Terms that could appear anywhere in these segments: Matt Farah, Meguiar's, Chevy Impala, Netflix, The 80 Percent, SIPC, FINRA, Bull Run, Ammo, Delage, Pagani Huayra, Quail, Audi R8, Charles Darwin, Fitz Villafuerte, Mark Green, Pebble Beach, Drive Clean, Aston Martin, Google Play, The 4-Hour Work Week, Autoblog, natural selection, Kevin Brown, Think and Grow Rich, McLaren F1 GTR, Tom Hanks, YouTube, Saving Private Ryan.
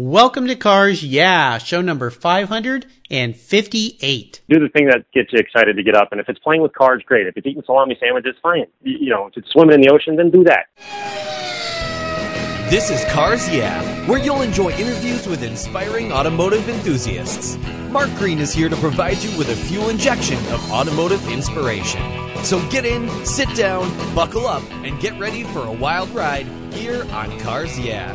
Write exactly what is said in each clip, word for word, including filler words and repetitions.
Welcome to Cars Yeah, show number five hundred fifty-eight. Do the thing that gets you excited to get up. And if it's playing with cars, great. If it's eating salami sandwiches, fine. You know, if it's swimming in the ocean, then do that. This is Cars Yeah, where you'll enjoy interviews with inspiring automotive enthusiasts. Mark Green is here to provide you with a fuel injection of automotive inspiration. So get in, sit down, buckle up, and get ready for a wild ride here on Cars Yeah.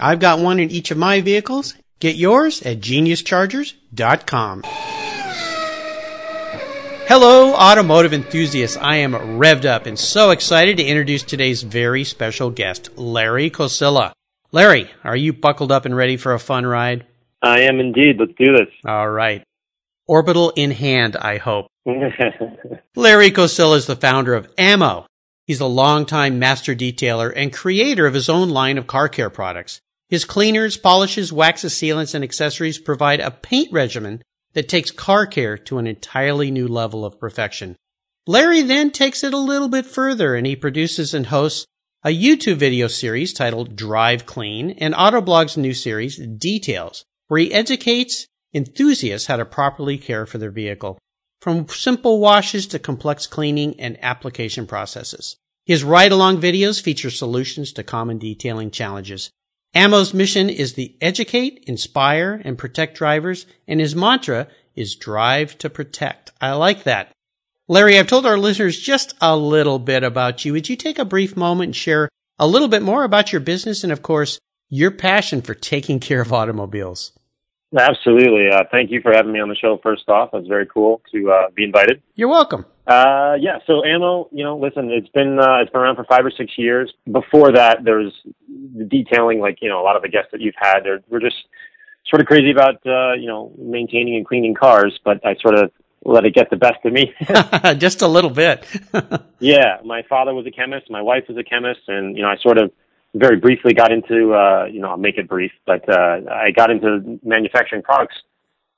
I've got one in each of my vehicles. Get yours at genius chargers dot com. Hello, automotive enthusiasts. I am revved up and so excited to introduce today's very special guest, Larry Kosilla. Larry, are you buckled up and ready for a fun ride? I am indeed. Let's do this. All right. Orbital in hand, I hope. Larry Kosilla is the founder of Ammo. He's a longtime master detailer and creator of his own line of car care products. His cleaners, polishes, waxes, sealants, and accessories provide a paint regimen that takes car care to an entirely new level of perfection. Larry then takes it a little bit further, and he produces and hosts a YouTube video series titled Drive Clean and Autoblog's new series, Details, where he educates enthusiasts how to properly care for their vehicle, from simple washes to complex cleaning and application processes. His ride-along videos feature solutions to common detailing challenges. Ammo's mission is to educate, inspire, and protect drivers, and his mantra is drive to protect. I like that. Larry, I've told our listeners just a little bit about you. Would you take a brief moment and share a little bit more about your business and, of course, your passion for taking care of automobiles? Absolutely. Uh, thank you for having me on the show, first off. It was very cool to uh, be invited. You're welcome. Uh, yeah, so Ammo, you know, listen, it's been uh, it's been around for five or six years. Before that, there was the detailing, like, you know, a lot of the guests that you've had, they're, we're just sort of crazy about, uh, you know, maintaining and cleaning cars, but I sort of let it get the best of me. Just a little bit. Yeah, my father was a chemist, my wife was a chemist, and, you know, I sort of very briefly got into, uh, you know, I'll make it brief, but uh, I got into manufacturing products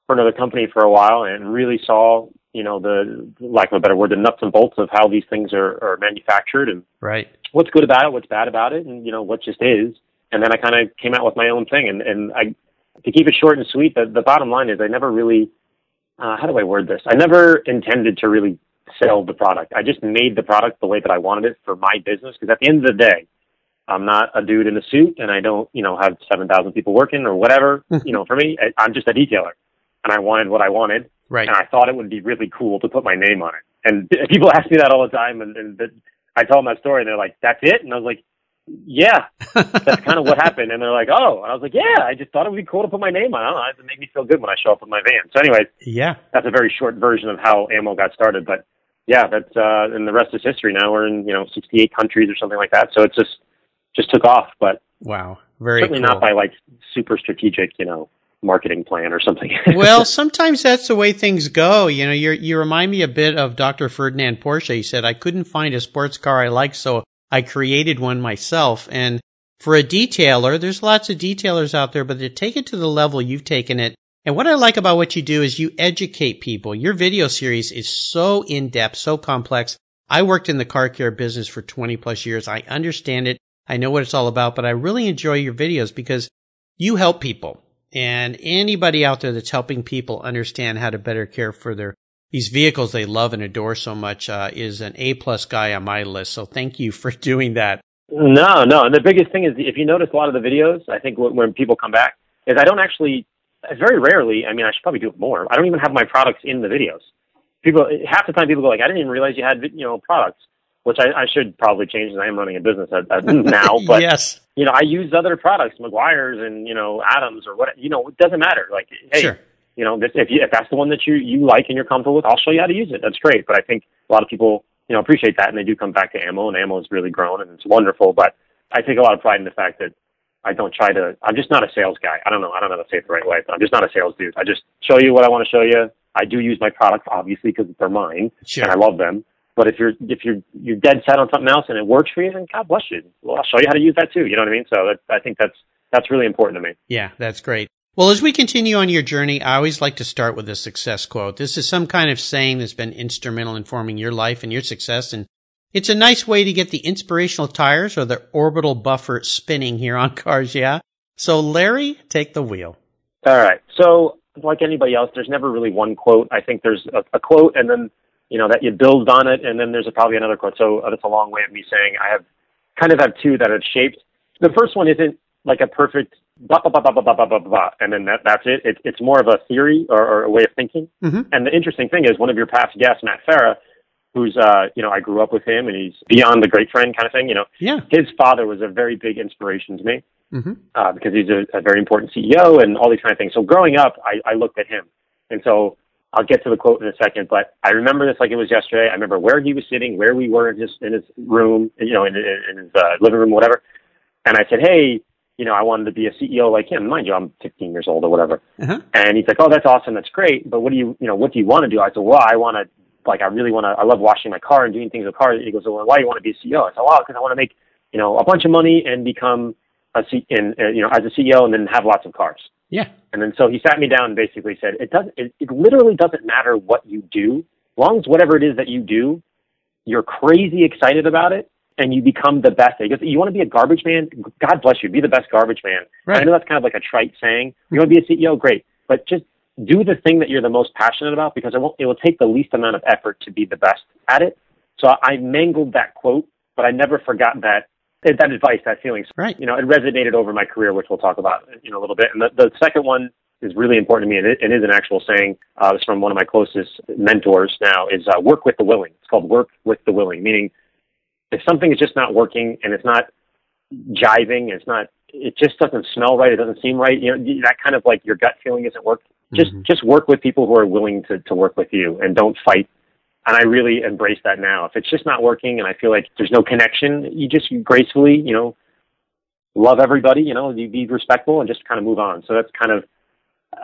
for another company for a while and really saw, you know, the, lack of a better word, the nuts and bolts of how these things are, are manufactured and right. What's good about it, what's bad about it, and, you know, what just is. And then I kind of came out with my own thing. And, and I, to keep it short and sweet, the, the bottom line is I never really, uh, how do I word this? I never intended to really sell the product. I just made the product the way that I wanted it for my business, because at the end of the day, I'm not a dude in a suit, and I don't, you know, have seven thousand people working or whatever. You know, for me, I, I'm just a detailer, and I wanted what I wanted, right. And I thought it would be really cool to put my name on it. And people ask me that all the time, and, and I tell them that story, and they're like, that's it? And I was like, yeah, that's kind of what happened. And they're like, oh. And I was like, yeah, I just thought it would be cool to put my name on it. I don't know, it made me feel good when I show up with my van. So anyways, yeah, that's a very short version of how Ammo got started. But, yeah, that's uh, and the rest is history. Now we're in, you know, sixty-eight countries or something like that. So it's just... just took off, but wow, very certainly cool. Not by like super strategic, you know, marketing plan or something. Well, sometimes that's the way things go. You know, you you remind me a bit of Doctor Ferdinand Porsche. He said, I couldn't find a sports car I liked, so I created one myself. And for a detailer, there's lots of detailers out there, but to take it to the level you've taken it. And what I like about what you do is you educate people. Your video series is so in-depth, so complex. I worked in the car care business for twenty plus years. I understand it. I know what it's all about, but I really enjoy your videos because you help people. And anybody out there that's helping people understand how to better care for their these vehicles they love and adore so much uh, is an A-plus guy on my list. So thank you for doing that. No, no. And the biggest thing is, if you notice a lot of the videos, I think when, when people come back, is I don't actually, very rarely, I mean, I should probably do it more. I don't even have my products in the videos. People, half the time people go like, I didn't even realize you had, you know, products, which I, I should probably change because I am running a business at, at now. But, yes. you know, I use other products, Meguiar's and, you know, Adams or what, you know, it doesn't matter. Like, hey, sure. you know, this, if, you, if that's the one that you, you like and you're comfortable with, I'll show you how to use it. That's great. But I think a lot of people, you know, appreciate that. And they do come back to Ammo, and Ammo has really grown and it's wonderful. But I take a lot of pride in the fact that I don't try to, I'm just not a sales guy. I don't know. I don't know how to say it the right way. But I'm just not a sales dude. I just show you what I want to show you. I do use my products, obviously, because they're mine, sure. and I love them. But if you're if you're you're dead set on something else and it works for you, then God bless you. Well, I'll show you how to use that too. You know what I mean? So that, I think that's that's really important to me. Yeah, that's great. Well, as we continue on your journey, I always like to start with a success quote. This is some kind of saying that's been instrumental in forming your life and your success, and it's a nice way to get the inspirational tires or the orbital buffer spinning here on Cars Yeah. So, Larry, take the wheel. All right. So, like anybody else, there's never really one quote. I think there's a, a quote, and then, you know, that you build on it, and then there's a, probably another quote. So that's a long way of me saying I have kind of have two that have shaped. The first one isn't like a perfect blah, blah, blah, blah, blah, blah, blah, blah, and then that, that's it. it. It's more of a theory or, or a way of thinking. Mm-hmm. And the interesting thing is one of your past guests, Matt Farah, who's, uh, you know, I grew up with him, and he's beyond the great friend kind of thing. You know, yeah. His father was a very big inspiration to me. Mm-hmm. Uh, because he's a, a very important C E O and all these kind of things. So growing up, I, I looked at him. And so I'll get to the quote in a second, but I remember this like it was yesterday. I remember where he was sitting, where we were in his, in his room, you know, in, in his uh, living room, whatever. And I said, hey, you know, I wanted to be a C E O like him. Mind you, I'm fifteen years old or whatever. Uh-huh. And he's like, oh, that's awesome. That's great. But what do you, you know, what do you want to do? I said, well, I want to, like, I really want to, I love washing my car and doing things with cars. And he goes, well, why do you want to be a C E O? I said, well, because I want to make, you know, a bunch of money and become A C, and, uh, you know, as a C E O, and then have lots of cars. Yeah. And then so he sat me down and basically said, it doesn't, it, it literally doesn't matter what you do, as long as whatever it is that you do, you're crazy excited about it, and you become the best. He goes, you want to be a garbage man? God bless you. Be the best garbage man. Right. I know that's kind of like a trite saying. You want to be a C E O? Great. But just do the thing that you're the most passionate about, because it, won't, it will take the least amount of effort to be the best at it. So I mangled that quote, but I never forgot that. That advice, that feeling, right. you know, it resonated over my career, which we'll talk about in a little bit. And the, the second one is really important to me, and it, it is an actual saying. Uh, it's from one of my closest mentors now, is uh, work with the willing. It's called work with the willing, meaning if something is just not working and it's not jiving, it's not, it just doesn't smell right, it doesn't seem right, you know, that kind of like your gut feeling isn't work. Just mm-hmm. just work with people who are willing to, to work with you, and don't fight. And I really embrace that now. If it's just not working and I feel like there's no connection, you just gracefully, you know, love everybody, you know, you be respectful and just kind of move on. So that's kind of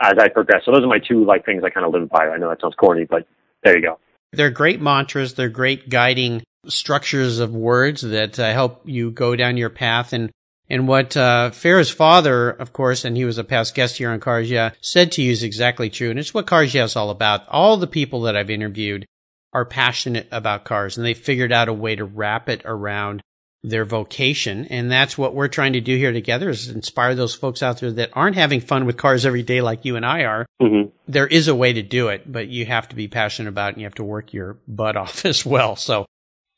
as I progress. So those are my two like things I kind of live by. I know that sounds corny, but there you go. They're great mantras. They're great guiding structures of words that uh, help you go down your path. And and what uh, Farah's father, of course, and he was a past guest here on Cars Yeah, said to you is exactly true. And it's what Cars Yeah is all about. All the people that I've interviewed are passionate about cars, and they figured out a way to wrap it around their vocation. And that's what we're trying to do here together, is inspire those folks out there that aren't having fun with cars every day like you and I are. Mm-hmm. There is a way to do it, but you have to be passionate about it, and you have to work your butt off as well. So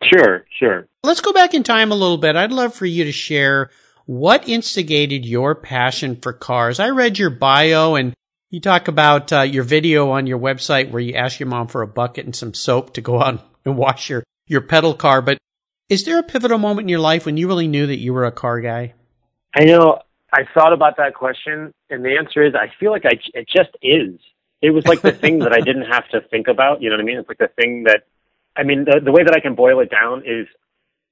sure, sure. Let's go back in time a little bit. I'd love for you to share what instigated your passion for cars. I read your bio, and you talk about uh, your video on your website where you ask your mom for a bucket and some soap to go out and wash your, your pedal car. But is there a pivotal moment in your life when you really knew that you were a car guy? I know. I thought about that question, and the answer is I feel like I, it just is. It was like the thing that I didn't have to think about. You know what I mean? It's like the thing that, I mean, the, the way that I can boil it down is,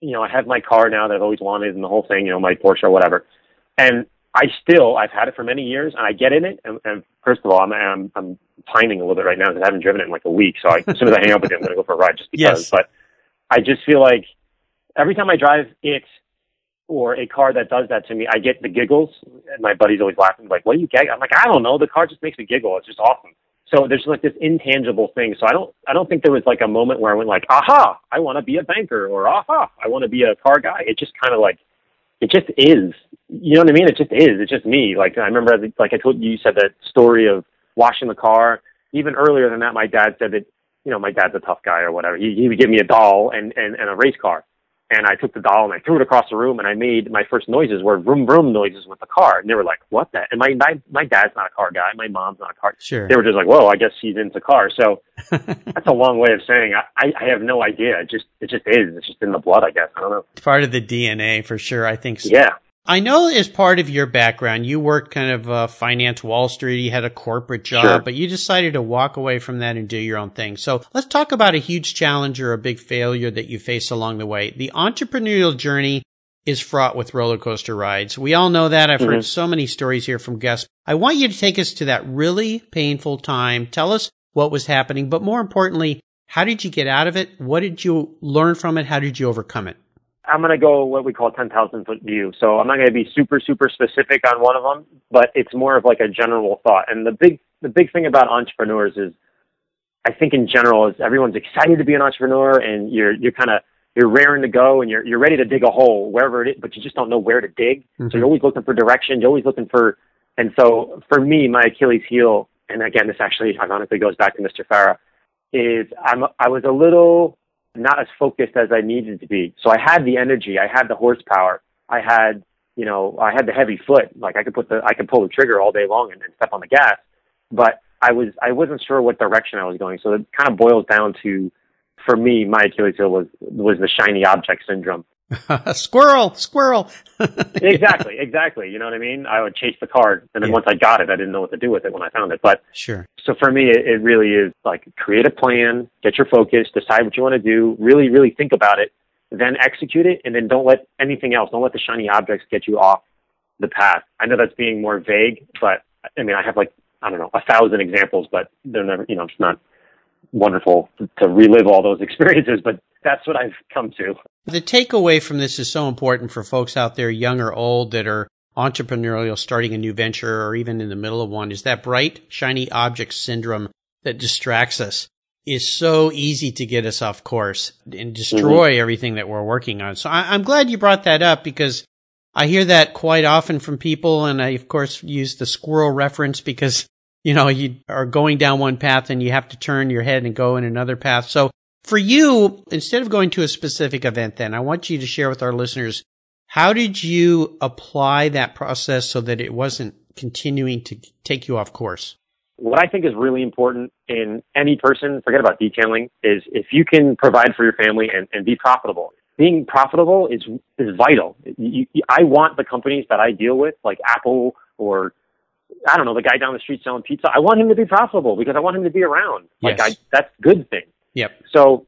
you know, I have my car now that I've always wanted, and the whole thing, you know, my Porsche or whatever. And I still, I've had it for many years, and I get in it. And, and first of all, I'm, I'm, I'm pining a little bit right now because I haven't driven it in like a week. So I, as soon as I hang up with it, I'm going to go for a ride just because. Yes. But I just feel like every time I drive it or a car that does that to me, I get the giggles. And my buddy's always laughing, like, what are you gagging? I'm like, I don't know. The car just makes me giggle. It's just awesome. So there's like this intangible thing. So I don't, I don't think there was like a moment where I went like, aha, I want to be a banker, or aha, I want to be a car guy. It just kind of like, it just is. You know what I mean? It just is. It's just me. Like, I remember, like I told you, you said that story of washing the car. Even earlier than that, my dad said that, you know, my dad's a tough guy or whatever. He, he would give me a doll and, and, and a race car. And I took the doll and I threw it across the room, and I made my first noises were vroom vroom noises with the car. And they were like, what the? And my, my, my dad's not a car guy. My mom's not a car. Sure. They were just like, whoa, I guess he's into cars. So that's a long way of saying I, I have no idea. It just, it just is. It's just in the blood, I guess. I don't know. It's part of the D N A for sure. I think so. Yeah. I know as part of your background, you worked kind of uh, finance Wall Street, you had a corporate job, sure. But you decided to walk away from that and do your own thing. So let's talk about a huge challenge or a big failure that you faced along the way. The entrepreneurial journey is fraught with roller coaster rides. We all know that. I've mm-hmm. heard so many stories here from guests. I want you to take us to that really painful time. Tell us what was happening, but more importantly, how did you get out of it? What did you learn from it? How did you overcome it? I'm going to go what we call ten thousand foot view. So I'm not going to be super, super specific on one of them, but it's more of like a general thought. And the big, the big thing about entrepreneurs is I think in general is everyone's excited to be an entrepreneur, and you're, you're kind of, you're raring to go, and you're, you're ready to dig a hole wherever it is, but you just don't know where to dig. Mm-hmm. So you're always looking for direction. You're always looking for, and so for me, my Achilles heel, and again, this actually ironically goes back to Mister Farah, is I'm, I was a little, not as focused as I needed to be. So I had the energy, I had the horsepower, I had, you know, I had the heavy foot. Like I could put the, I could pull the trigger all day long and, and step on the gas, but I was, I wasn't sure what direction I was going. So it kind of boils down to, for me, my Achilles heel was, was the shiny object syndrome. squirrel, squirrel. Exactly. Exactly. You know what I mean? I would chase the card. And then yeah. once I got it, I didn't know what to do with it when I found it. But sure. So for me, it, it really is like create a plan, get your focus, decide what you want to do, really, really think about it, then execute it. And then don't let anything else, don't let the shiny objects get you off the path. I know that's being more vague, but I mean, I have like, I don't know, a thousand examples, but they're never, you know, it's not wonderful to relive all those experiences, but that's what I've come to. The takeaway from this is so important for folks out there, young or old, that are entrepreneurial, starting a new venture, or even in the middle of one, is that bright, shiny object syndrome that distracts us is so easy to get us off course and destroy mm-hmm. everything that we're working on. So I- I'm glad you brought that up, because I hear that quite often from people, and I, of course, use the squirrel reference because you know, you are going down one path and you have to turn your head and go in another path. So for you, instead of going to a specific event then, I want you to share with our listeners, how did you apply that process so that it wasn't continuing to take you off course? What I think is really important in any person, forget about detailing, is if you can provide for your family and, and be profitable. Being profitable is is vital. You, you, I want the companies that I deal with, like Apple or I don't know, the guy down the street selling pizza, I want him to be profitable because I want him to be around. Yes. Like I, that's a good thing. Yep. So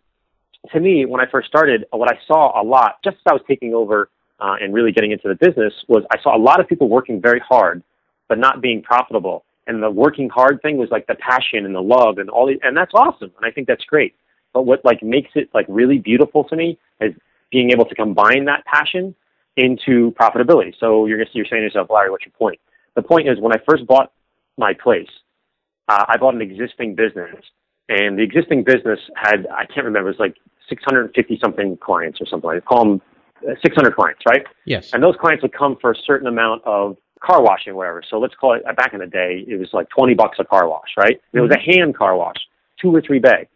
to me, when I first started, what I saw a lot, just as I was taking over uh, and really getting into the business, was I saw a lot of people working very hard, but not being profitable. And the working hard thing was like the passion and the love and all these, and that's awesome. And I think that's great. But what like makes it like really beautiful to me is being able to combine that passion into profitability. So you're you're saying to yourself, Larry, what's your point? The point is, when I first bought my place, uh, I bought an existing business, and the existing business had, I can't remember, it was like six hundred fifty something clients or something. I call them six hundred clients, right? Yes. And those clients would come for a certain amount of car washing or whatever. So let's call it, back in the day, it was like twenty bucks a car wash, right? And it was a hand car wash, two or three bags.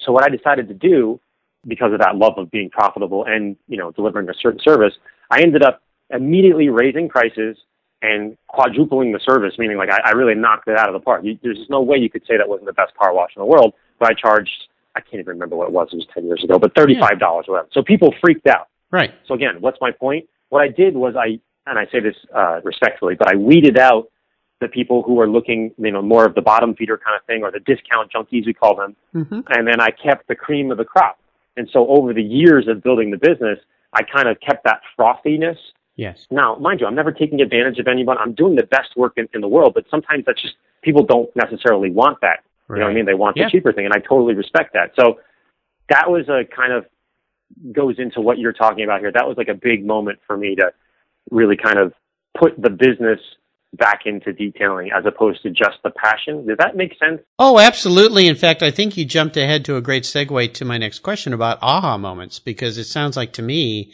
So what I decided to do, because of that love of being profitable and, you know, delivering a certain service, I ended up immediately raising prices and quadrupling the service, meaning like I, I really knocked it out of the park. You, there's just no way you could say that wasn't the best car wash in the world, but I charged, I can't even remember what it was, it was ten years ago, but thirty-five dollars yeah. or whatever. So people freaked out. Right. So again, what's my point? What I did was I, and I say this uh, respectfully, but I weeded out the people who are looking, you know, more of the bottom feeder kind of thing, or the discount junkies, we call them. Mm-hmm. And then I kept the cream of the crop. And so over the years of building the business, I kind of kept that frothiness. Yes. Now, mind you, I'm never taking advantage of anyone. I'm doing the best work in, in the world, but sometimes that's just, people don't necessarily want that. Right. You know what I mean? They want yeah. the cheaper thing, and I totally respect that. So that was a kind of, goes into what you're talking about here. That was like a big moment for me to really kind of put the business back into detailing as opposed to just the passion. Does that make sense? Oh, absolutely. In fact, I think you jumped ahead to a great segue to my next question about aha moments, because it sounds like to me,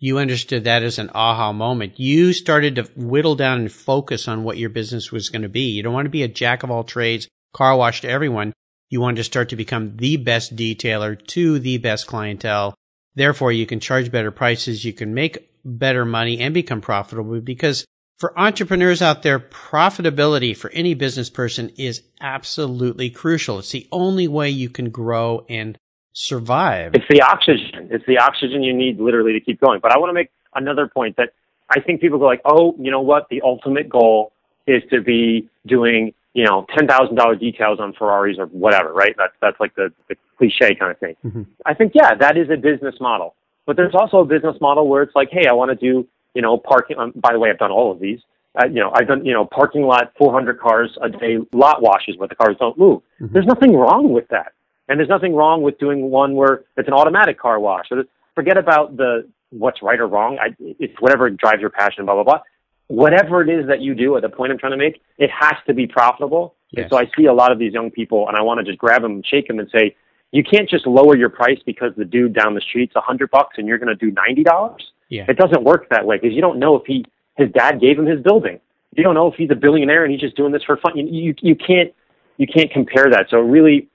you understood that as an aha moment. You started to whittle down and focus on what your business was going to be. You don't want to be a jack of all trades, car wash to everyone. You want to start to become the best detailer to the best clientele, Therefore, you can charge better prices, you can make better money, and become profitable, because for entrepreneurs out there, profitability for any business person is absolutely crucial. It's the only way you can grow and survive. It's the oxygen. It's the oxygen you need literally to keep going. But I want to make another point that I think people go like, oh, you know what? The ultimate goal is to be doing, you know, ten thousand dollars details on Ferraris or whatever, right? That's, that's like the, the cliche kind of thing. Mm-hmm. I think, yeah, that is a business model. But there's also a business model where it's like, hey, I want to do, you know, parking, um, by the way, I've done all of these, uh, you know, I've done, you know, parking lot, four hundred cars a day, lot washes where the cars don't move. Mm-hmm. There's nothing wrong with that. And there's nothing wrong with doing one where it's an automatic car wash. So forget about the what's right or wrong. I, it's whatever drives your passion, blah, blah, blah. Whatever it is that you do, at the point I'm trying to make, it has to be profitable. Yes. And so I see a lot of these young people, and I want to just grab them and shake them and say, you can't just lower your price because the dude down the street's a hundred bucks and you're going to do ninety dollars. Yeah. It doesn't work that way, because you don't know if he, his dad gave him his building. You don't know if he's a billionaire and he's just doing this for fun. You, you, you can't, you can't compare that. So really,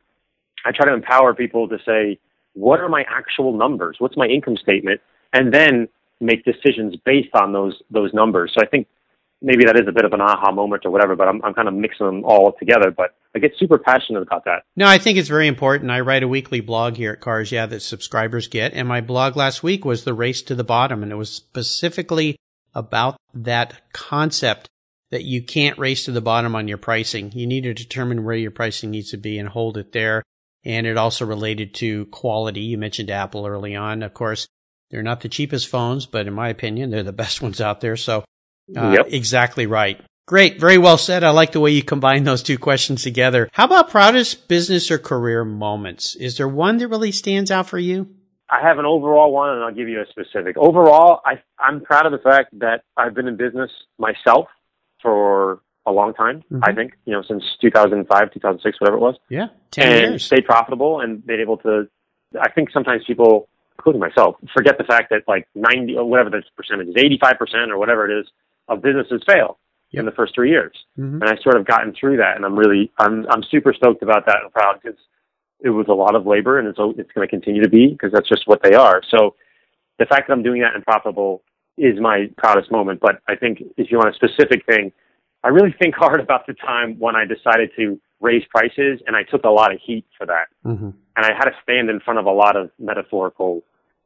I try to empower people to say, what are my actual numbers? What's my income statement? And then make decisions based on those, those numbers. So I think maybe that is a bit of an aha moment or whatever, but I'm, I'm kind of mixing them all together, but I get super passionate about that. No, I think it's very important. I write a weekly blog here at Cars Yeah that subscribers get. And my blog last week was the race to the bottom. And it was specifically about that concept that you can't race to the bottom on your pricing. You need to determine where your pricing needs to be and hold it there. And it also related to quality. You mentioned Apple early on. Of course, they're not the cheapest phones, but in my opinion, they're the best ones out there. So uh, yep. Exactly right. Great. Very well said. I like the way you combine those two questions together. How about proudest business or career moments? Is there one that really stands out for you? I have an overall one, and I'll give you a specific. Overall, I, I'm proud of the fact that I've been in business myself for a long time, mm-hmm. I think, you know, since two thousand five, two thousand six, whatever it was. Yeah, ten years. Stayed profitable and been able to, I think sometimes people, including myself, forget the fact that like ninety or whatever the percentage is, eighty-five percent or whatever it is of businesses fail yep. in the first three years. Mm-hmm. And I sort of gotten through that, and I'm really, I'm I'm super stoked about that and proud, because it was a lot of labor, and it's it's going to continue to be, because that's just what they are. So the fact that I'm doing that and profitable is my proudest moment. But I think if you want a specific thing, I really think hard about the time when I decided to raise prices, and I took a lot of heat for that. Mm-hmm. And I had to stand in front of a lot of metaphorical,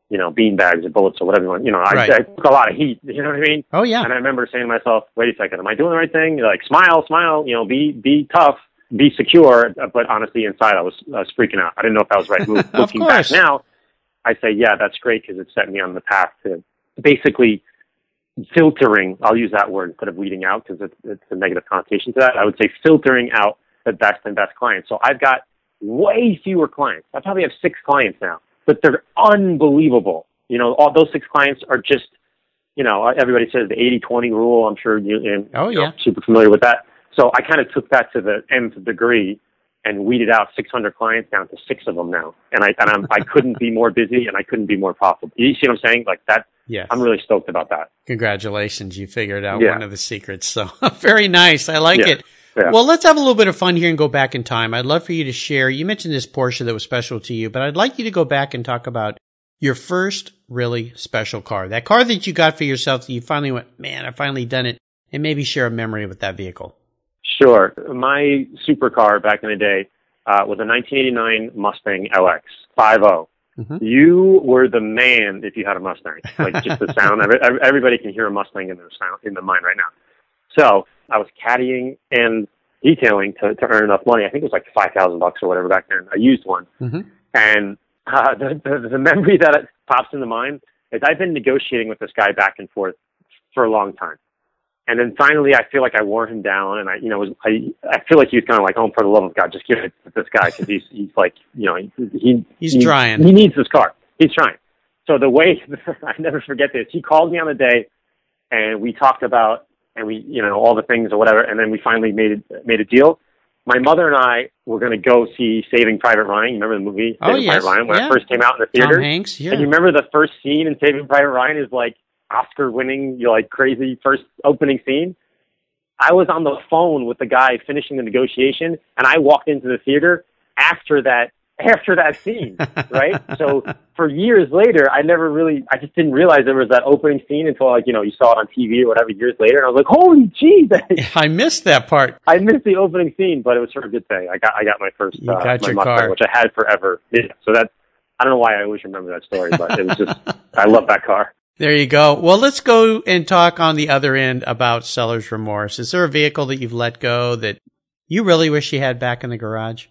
you know, beanbags or bullets or whatever you want. You know, right. I, I took a lot of heat, you know what I mean? Oh, yeah. And I remember saying to myself, wait a second, am I doing the right thing? You're like, smile, smile, you know, be be tough, be secure. But honestly, inside I was, I was freaking out. I didn't know if that was the right move. Looking back now, I say, yeah, that's great, because it set me on the path to basically – filtering, I'll use that word instead of weeding out, because it's, it's a negative connotation to that. I would say filtering out the best and best clients. So I've got way fewer clients. I probably have six clients now, but they're unbelievable. You know, all those six clients are just, you know, everybody says the eighty twenty rule. I'm sure you, and, oh, yeah. you know, super familiar with that. So I kind of took that to the nth degree and weeded out six hundred clients down to six of them now. And I, and I'm, I couldn't be more busy, and I couldn't be more profitable. You see what I'm saying? Like that. Yes. I'm really stoked about that. Congratulations. You figured out yeah. one of the secrets. So very nice. I like yeah. it. Yeah. Well, let's have a little bit of fun here and go back in time. I'd love for you to share. You mentioned this Porsche that was special to you, but I'd like you to go back and talk about your first really special car, that car that you got for yourself that you finally went, man, I finally done it, and maybe share a memory with that vehicle. Sure. My supercar back in the day uh, was a nineteen eighty-nine Mustang L X five oh. Mm-hmm. You were the man if you had a Mustang. Like just the sound. Every, everybody can hear a Mustang in their sound in their mind right now. So I was caddying and detailing to, to earn enough money. I think it was like five thousand bucks or whatever back then. I used one, mm-hmm. and uh, the, the, the memory that it pops into mind is I've been negotiating with this guy back and forth for a long time, and then finally I feel like I wore him down, and I, you know, was, I I feel like he was kind of like, oh, for the love of God, just give it to this guy, because he's he's like, you know, he, he he's he, trying, he needs this car, he's trying. So the way I never forget this, he called me on the day, and we talked about, and we, you know, all the things or whatever, and then we finally made made a deal. My mother and I were going to go see Saving Private Ryan. You remember the movie Saving oh, yes. Private Ryan when yeah. it first came out in the theater? Tom Hanks, yeah. And you remember the first scene in Saving Private Ryan is like Oscar-winning, you know, like crazy first opening scene. I was on the phone with the guy finishing the negotiation, and I walked into the theater after that after that scene, right? So for years later, I never really, I just didn't realize there was that opening scene until, like, you know, you saw it on T V or whatever years later. And I was like, holy geez. I missed that part. I missed the opening scene, but it was sort of a good thing. I got I got my first you uh, got my your Mustang, car. Which I had forever. Yeah, so that's, I don't know why I always remember that story, but it was just, I love that car. There you go. Well, let's go and talk on the other end about seller's remorse. Is there a vehicle that you've let go that you really wish you had back in the garage?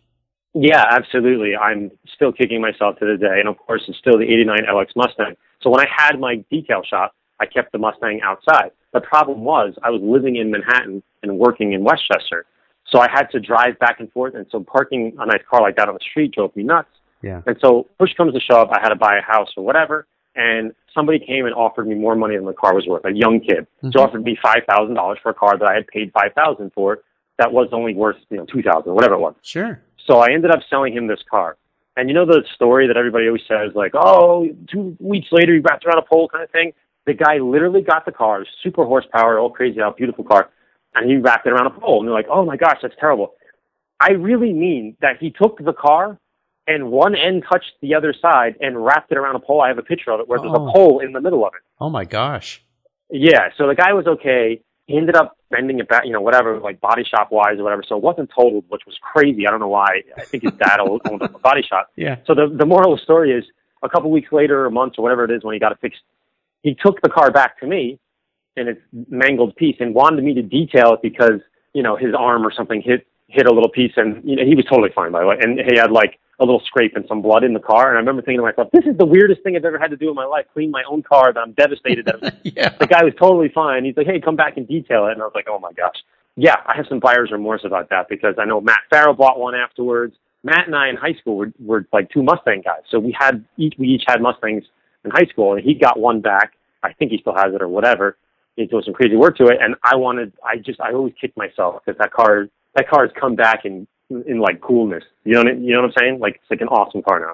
Yeah, absolutely. I'm still kicking myself to the day. And of course, it's still the eighty-nine L X Mustang. So when I had my detail shop, I kept the Mustang outside. The problem was I was living in Manhattan and working in Westchester. So I had to drive back and forth. And so parking a nice car like that on the street drove me nuts. Yeah. And so push comes to shove, I had to buy a house or whatever. And somebody came and offered me more money than the car was worth, a young kid. Mm-hmm. So offered me five thousand dollars for a car that I had paid five thousand dollars for. That was only worth, you know, two thousand dollars, whatever it was. Sure. So I ended up selling him this car. And you know the story that everybody always says, like, oh, two weeks later, he wrapped around a pole kind of thing? The guy literally got the car, super horsepower, all crazy out, beautiful car, and he wrapped it around a pole. And they're like, oh, my gosh, that's terrible. I really mean that he took the car and one end touched the other side and wrapped it around a pole. I have a picture of it where oh. there's a pole in the middle of it. Oh, my gosh. Yeah, so the guy was okay. He ended up bending it back, you know, whatever, like body shop wise or whatever. So it wasn't totaled, which was crazy. I don't know why. I think his dad owned a body shop. Yeah. So the, the moral of the story is a couple weeks later, or months or whatever it is, when he got it fixed, he took the car back to me in its mangled piece and wanted me to detail it because, you know, his arm or something hit, hit a little piece, and you know, he was totally fine, by the way. And he had like a little scrape and some blood in the car. And I remember thinking to myself, this is the weirdest thing I've ever had to do in my life, clean my own car that I'm devastated that yeah. The guy was totally fine. He's like, hey, come back and detail it. And I was like, oh my gosh. Yeah, I have some buyer's remorse about that because I know Matt Farah bought one afterwards. Matt and I in high school were, were like two Mustang guys. So we had each, we each had Mustangs in high school, and he got one back. I think he still has it or whatever. He's doing some crazy work to it. And I wanted, I just, I always kicked myself because that car, that car has come back and, in like coolness, you know, you know what I'm saying? Like it's like an awesome car now.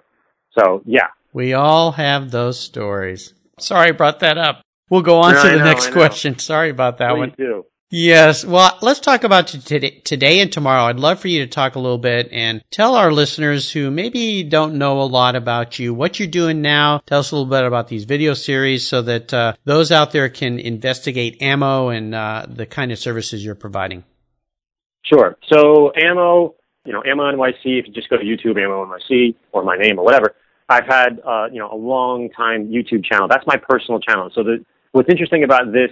So yeah, we all have those stories. Sorry, I brought that up. We'll go on no, to the know, next question. Sorry about that Please one. Do. Yes. Well, let's talk about today, today and tomorrow. I'd love for you to talk a little bit and tell our listeners who maybe don't know a lot about you, what you're doing now. Tell us a little bit about these video series so that uh, those out there can investigate Ammo and uh, the kind of services you're providing. Sure. So Ammo. You know, Ammo N Y C, if you just go to YouTube, Ammo N Y C, or my name or whatever, I've had, uh, you know, a long time YouTube channel. That's my personal channel. So the, what's interesting about this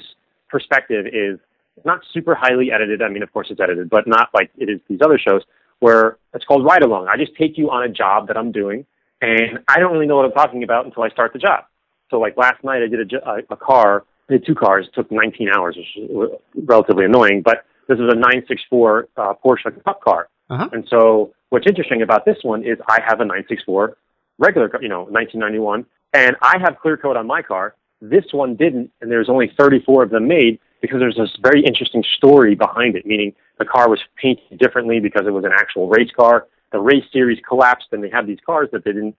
perspective is it's not super highly edited. I mean, of course it's edited, but not like it is these other shows where it's called Ride Along. I just take you on a job that I'm doing, and I don't really know what I'm talking about until I start the job. So like last night I did a, a, a car, I did two cars, it took nineteen hours, which was relatively annoying, but this was a nine sixty-four uh, Porsche Cup car. Uh-huh. And so what's interesting about this one is I have a nine sixty-four regular, you know, nineteen ninety-one, and I have clear coat on my car. This one didn't, and there's only thirty-four of them made because there's this very interesting story behind it, meaning the car was painted differently because it was an actual race car. The race series collapsed, and they had these cars that they didn't,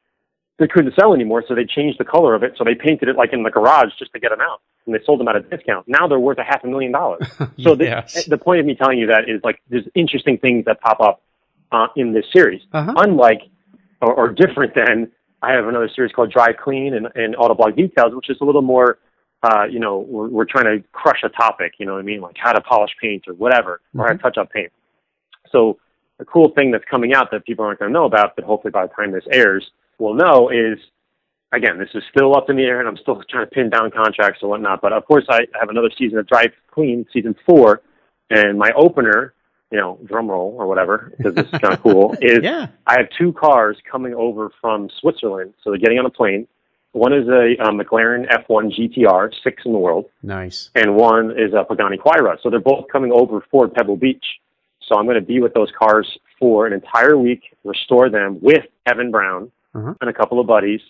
they couldn't sell anymore, so they changed the color of it. So they painted it like in the garage just to get them out, and they sold them at a discount. Now they're worth a half a million dollars. So the, yes. the point of me telling you that is like there's interesting things that pop up uh, in this series, uh-huh. unlike or, or different than I have another series called Drive Clean and, and Autoblog Details, which is a little more, uh, you know, we're, we're trying to crush a topic, you know what I mean, like how to polish paint or whatever, mm-hmm. or how to touch up paint. So the cool thing that's coming out that people aren't going to know about, but hopefully by the time this airs, we'll know is, again, this is still up in the air, and I'm still trying to pin down contracts and whatnot. But, of course, I have another season of Drive Clean, season four, and my opener, you know, drum roll or whatever, because this is kind of cool, is yeah. I have two cars coming over from Switzerland. So they're getting on a plane. One is a uh, McLaren F one G T R, six in the world. Nice. And one is a Pagani Huayra. So they're both coming over for Pebble Beach. So I'm going to be with those cars for an entire week, restore them with Kevin Brown uh-huh. and a couple of buddies.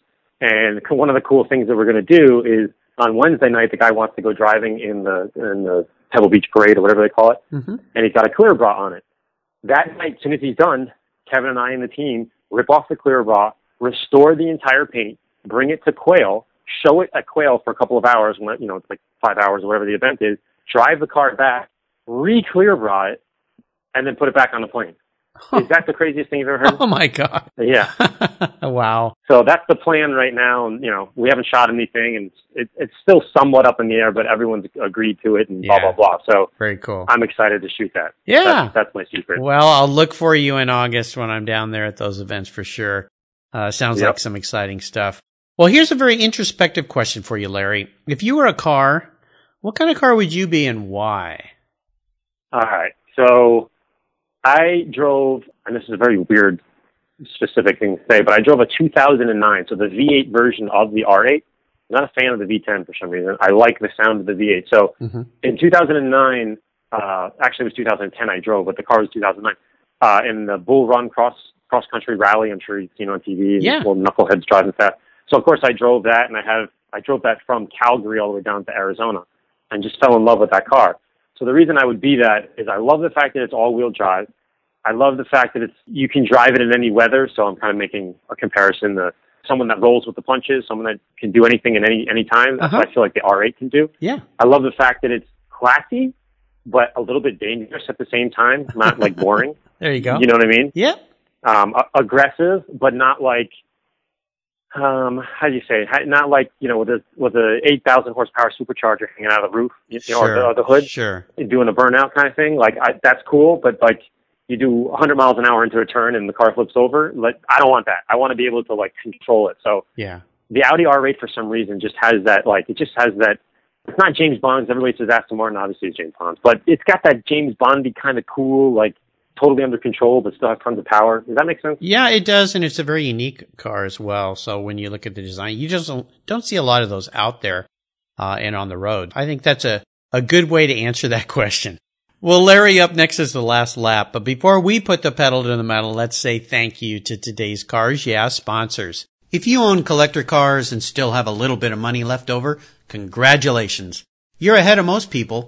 And one of the cool things that we're going to do is on Wednesday night, the guy wants to go driving in the in the Pebble Beach Parade or whatever they call it, mm-hmm. and he's got a clear bra on it. That night, as soon as he's done, Kevin and I and the team rip off the clear bra, restore the entire paint, bring it to Quail, show it at Quail for a couple of hours, when you know it's like five hours or whatever the event is, drive the car back, re-clear bra it, and then put it back on the plane. Is that the craziest thing you've ever heard? Oh, my God. Yeah. Wow. So that's the plan right now. And, you know, we haven't shot anything, and it, it's still somewhat up in the air, but everyone's agreed to it and yeah. blah, blah, blah. So very cool. I'm excited to shoot that. Yeah. That's, that's my secret. Well, I'll look for you in August when I'm down there at those events for sure. Uh, sounds yep. like some exciting stuff. Well, here's a very introspective question for you, Larry. If you were a car, what kind of car would you be and why? All right. So I drove, and this is a very weird, specific thing to say, but I drove a two thousand nine, so the V eight version of the R eight. I'm not a fan of the V ten for some reason. I like the sound of the V eight. So mm-hmm. in two thousand nine, uh, actually it was two thousand ten I drove, but the car was two thousand nine. Uh, in the Bull Run cross cross country rally, I'm sure you've seen on T V, yeah. little knuckleheads driving fast. So of course I drove that, and I have I drove that from Calgary all the way down to Arizona, and just fell in love with that car. So the reason I would be that is I love the fact that it's all-wheel drive. I love the fact that it's you can drive it in any weather. So I'm kind of making a comparison to someone that rolls with the punches, someone that can do anything at any any time. That's uh-huh. what I feel like the R eight can do. Yeah. I love the fact that it's classy, but a little bit dangerous at the same time, not like boring. There you go. You know what I mean? Yeah. Um, aggressive, but not like, um, how do you say, not like, you know, with a, with a eight thousand horsepower supercharger hanging out of the roof, you know, sure, or, the, or the hood, sure. doing a burnout kind of thing. Like, I, that's cool, but like you do one hundred miles an hour into a turn and the car flips over. Like, I don't want that. I want to be able to like control it. So yeah, the Audi R eight for some reason just has that, like, it just has that, it's not James Bond's. Everybody says Aston Martin, obviously it's James Bond's, but it's got that James Bondy kind of cool, like, totally under control, but still have tons of power. Does that make sense? Yeah, it does, and it's a very unique car as well. So when you look at the design, you just don't, don't see a lot of those out there uh, and on the road. I think that's a, a good way to answer that question. Well, Larry, up next is the last lap. But before we put the pedal to the metal, let's say thank you to today's Cars Yeah sponsors. If you own collector cars and still have a little bit of money left over, congratulations. You're ahead of most people.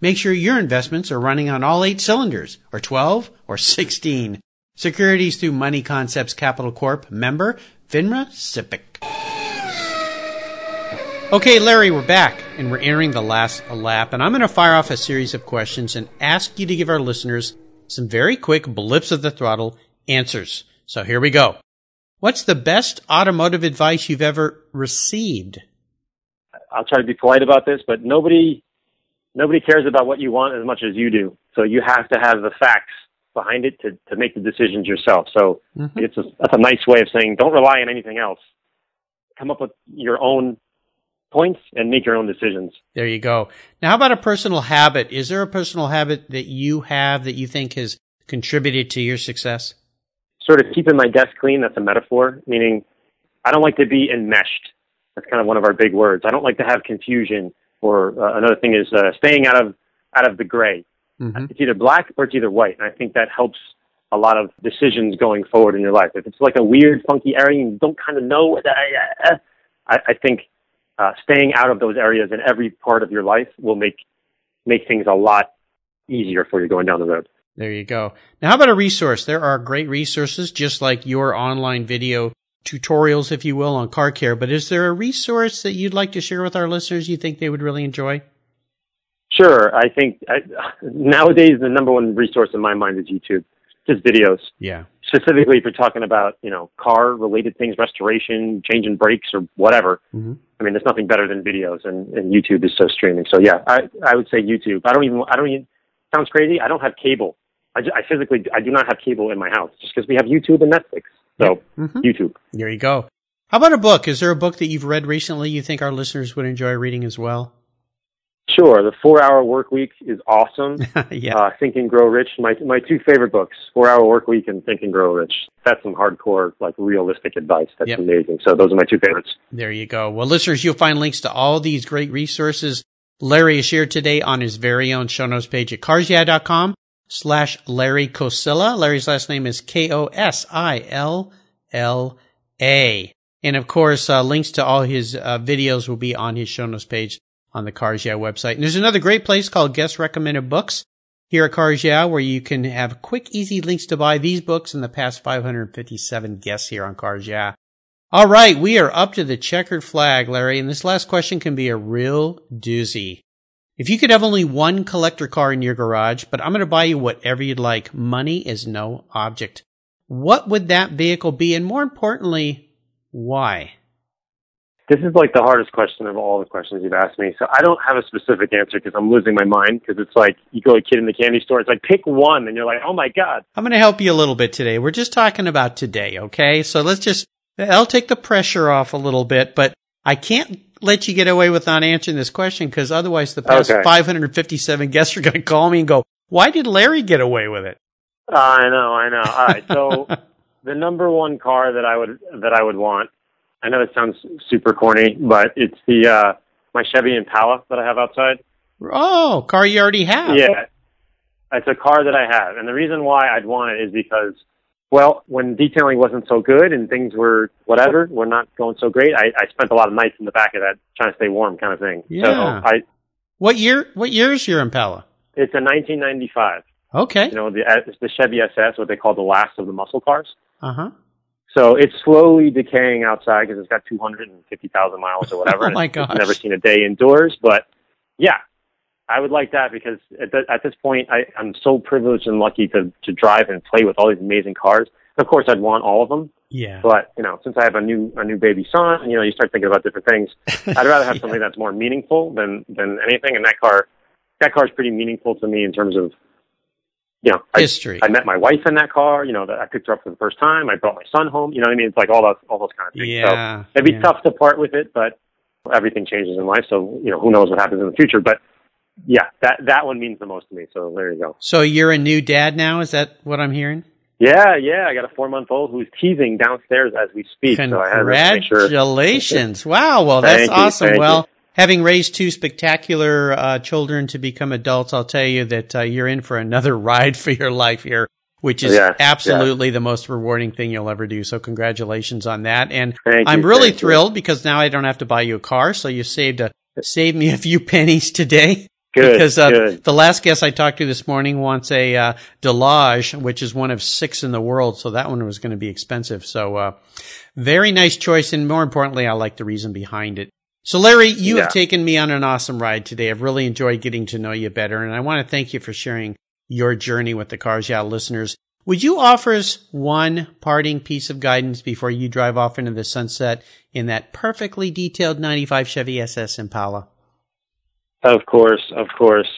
Make sure your investments are running on all eight cylinders, or twelve, or sixteen. Securities through Money Concepts Capital Corp. Member, FINRA SIPC. Okay, Larry, we're back, and we're entering the last lap, and I'm going to fire off a series of questions and ask you to give our listeners some very quick blips of the throttle answers. So here we go. What's the best automotive advice you've ever received? I'll try to be polite about this, but nobody... Nobody cares about what you want as much as you do. So you have to have the facts behind it to, to make the decisions yourself. So mm-hmm. it's a, that's a nice way of saying don't rely on anything else. Come up with your own points and make your own decisions. There you go. Now, how about a personal habit? Is there a personal habit that you have that you think has contributed to your success? Sort of keeping my desk clean. That's a metaphor, meaning I don't like to be enmeshed. That's kind of one of our big words. I don't like to have confusion. Or uh, another thing is uh, staying out of out of the gray. Mm-hmm. It's either black or it's either white. And I think that helps a lot of decisions going forward in your life. If it's like a weird, funky area and you don't kind of know what that, uh, I, I think uh, staying out of those areas in every part of your life will make make things a lot easier for you going down the road. There you go. Now, how about a resource? There are great resources, just like your online video tutorials, if you will, on car care, but is there a resource that you'd like to share with our listeners you think they would really enjoy? Sure. I think I, nowadays the number one resource in my mind is YouTube, just videos. Yeah. Specifically if you're talking about, you know, car related things, restoration, changing brakes or whatever. Mm-hmm. I mean, there's nothing better than videos and, and YouTube is so streaming. So yeah, I, I would say YouTube. I don't even, I don't even, sounds crazy. I don't have cable. I, just, I physically, I do not have cable in my house just because we have YouTube and Netflix. So, mm-hmm. YouTube. There you go. How about a book? Is there a book that you've read recently you think our listeners would enjoy reading as well? Sure. The four-Hour Work Week is awesome. yeah. Uh, Think and Grow Rich. My my two favorite books, four-Hour Work Week and Think and Grow Rich. That's some hardcore, like, realistic advice. That's yep. amazing. So those are my two favorites. There you go. Well, listeners, you'll find links to all these great resources Larry has shared today on his very own show notes page at cars yeah dot com. slash Larry Kosilla. Larry's last name is K O S I L L A. And of course, uh, links to all his uh, videos will be on his show notes page on the Cars Yeah! website. And there's another great place called Guest Recommended Books here at Cars Yeah! where you can have quick, easy links to buy these books and the past five hundred fifty-seven guests here on Cars Yeah! All right, we are up to the checkered flag, Larry, and this last question can be a real doozy. If you could have only one collector car in your garage, but I'm going to buy you whatever you'd like, money is no object, what would that vehicle be? And more importantly, why? This is like the hardest question of all the questions you've asked me. So I don't have a specific answer because I'm losing my mind, because it's like you go a kid in the candy store. It's like pick one and you're like, oh, my God. I'm going to help you a little bit today. We're just talking about today, okay? So let's just, I'll take the pressure off a little bit, but I can't let you get away with not answering this question because otherwise the past okay. five hundred fifty-seven guests are going to call me and go, why did Larry get away with it? Uh, I know, I know. All right, so the number one car that I would that I would want, I know it sounds super corny, but it's the uh, my Chevy Impala that I have outside. Oh, car you already have. Yeah, it's a car that I have. And the reason why I'd want it is because, well, when detailing wasn't so good and things were whatever, were not going so great, I, I spent a lot of nights in the back of that trying to stay warm kind of thing. Yeah. So I, what year What year is your Impala? It's a nineteen ninety-five. Okay. You know, the, it's the Chevy S S, what they call the last of the muscle cars. Uh-huh. So it's slowly decaying outside because it's got two hundred fifty thousand miles or whatever. Oh, my gosh. It's never seen a day indoors. But, yeah, I would like that because at, the, at this point, I, I'm so privileged and lucky to, to drive and play with all these amazing cars. Of course, I'd want all of them. Yeah. But, you know, since I have a new a new baby son, you know, you start thinking about different things. I'd rather have yeah. something that's more meaningful than, than anything. And that car, that car is pretty meaningful to me in terms of, you know, I, history. I met my wife in that car, you know, that I picked her up for the first time. I brought my son home. You know what I mean? It's like all those, all those kind of things. Yeah, so it'd be yeah. tough to part with it, but everything changes in life. So, you know, who knows what happens in the future, but yeah, that, that one means the most to me. So there you go. So you're a new dad now. Is that what I'm hearing? Yeah. Yeah. I got a four month old who's teething downstairs as we speak. Congratulations. So I have to make sure. Wow. Well, that's Thank awesome. You. Well, you. Having raised two spectacular uh, children to become adults, I'll tell you that uh, you're in for another ride for your life here, which is yeah, absolutely yeah. the most rewarding thing you'll ever do. So congratulations on that. And thank I'm you, really thrilled you. Because now I don't have to buy you a car. So you saved a, saved me a few pennies today. Good, because uh, good. The last guest I talked to this morning wants a uh, Delage, which is one of six in the world. So that one was going to be expensive. So uh, very nice choice. And more importantly, I like the reason behind it. So, Larry, you yeah. have taken me on an awesome ride today. I've really enjoyed getting to know you better, and I want to thank you for sharing your journey with the Cars Yeah! listeners. Would you offer us one parting piece of guidance before you drive off into the sunset in that perfectly detailed ninety-five Chevy S S Impala? Of course, of course.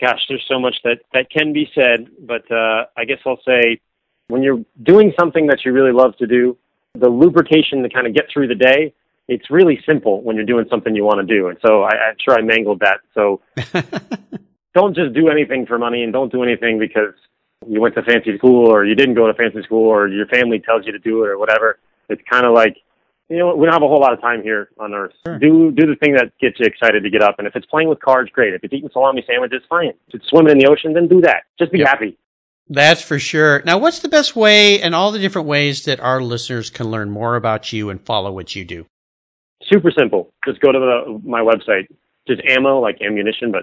Gosh, there's so much that, that can be said, but uh, I guess I'll say when you're doing something that you really love to do, the lubrication to kind of get through the day, it's really simple when you're doing something you want to do. And so I, I'm sure I mangled that. So don't just do anything for money, and don't do anything because you went to fancy school or you didn't go to fancy school or your family tells you to do it or whatever. It's kind of like, you know, we don't have a whole lot of time here on earth. Sure. Do do the thing that gets you excited to get up. And if it's playing with cards, great. If it's eating salami sandwiches, fine. If it's swimming in the ocean, then do that. Just be yep. happy. That's for sure. Now, what's the best way and all the different ways that our listeners can learn more about you and follow what you do? Super simple. Just go to the, my website. Just ammo, like ammunition, but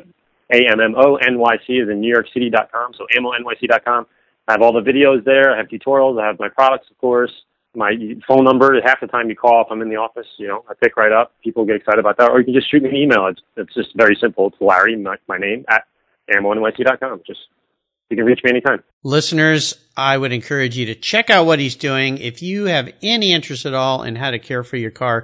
A M M O N Y C is in New York City dot com. So ammo N Y C dot com. I have all the videos there. I have tutorials. I have my products, of course. My phone number. Half the time you call, if I'm in the office, you know, I pick right up. People get excited about that. Or you can just shoot me an email. It's, it's just very simple. It's Larry, my, my name, at ammo N Y C dot com. Just, you can reach me anytime. Listeners, I would encourage you to check out what he's doing. If you have any interest at all in how to care for your car,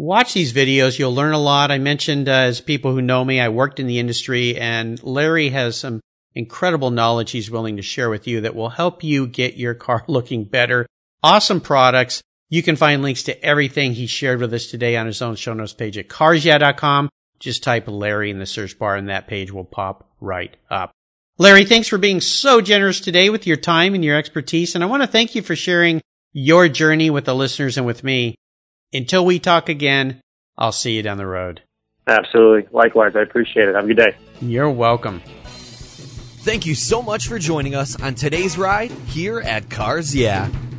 watch these videos. You'll learn a lot. I mentioned, uh, as people who know me, I worked in the industry, and Larry has some incredible knowledge he's willing to share with you that will help you get your car looking better. Awesome products. You can find links to everything he shared with us today on his own show notes page at cars yeah dot com. Just type Larry in the search bar, and that page will pop right up. Larry, thanks for being so generous today with your time and your expertise, and I want to thank you for sharing your journey with the listeners and with me. Until we talk again, I'll see you down the road. Absolutely. Likewise, I appreciate it. Have a good day. You're welcome. Thank you so much for joining us on today's ride here at Cars Yeah!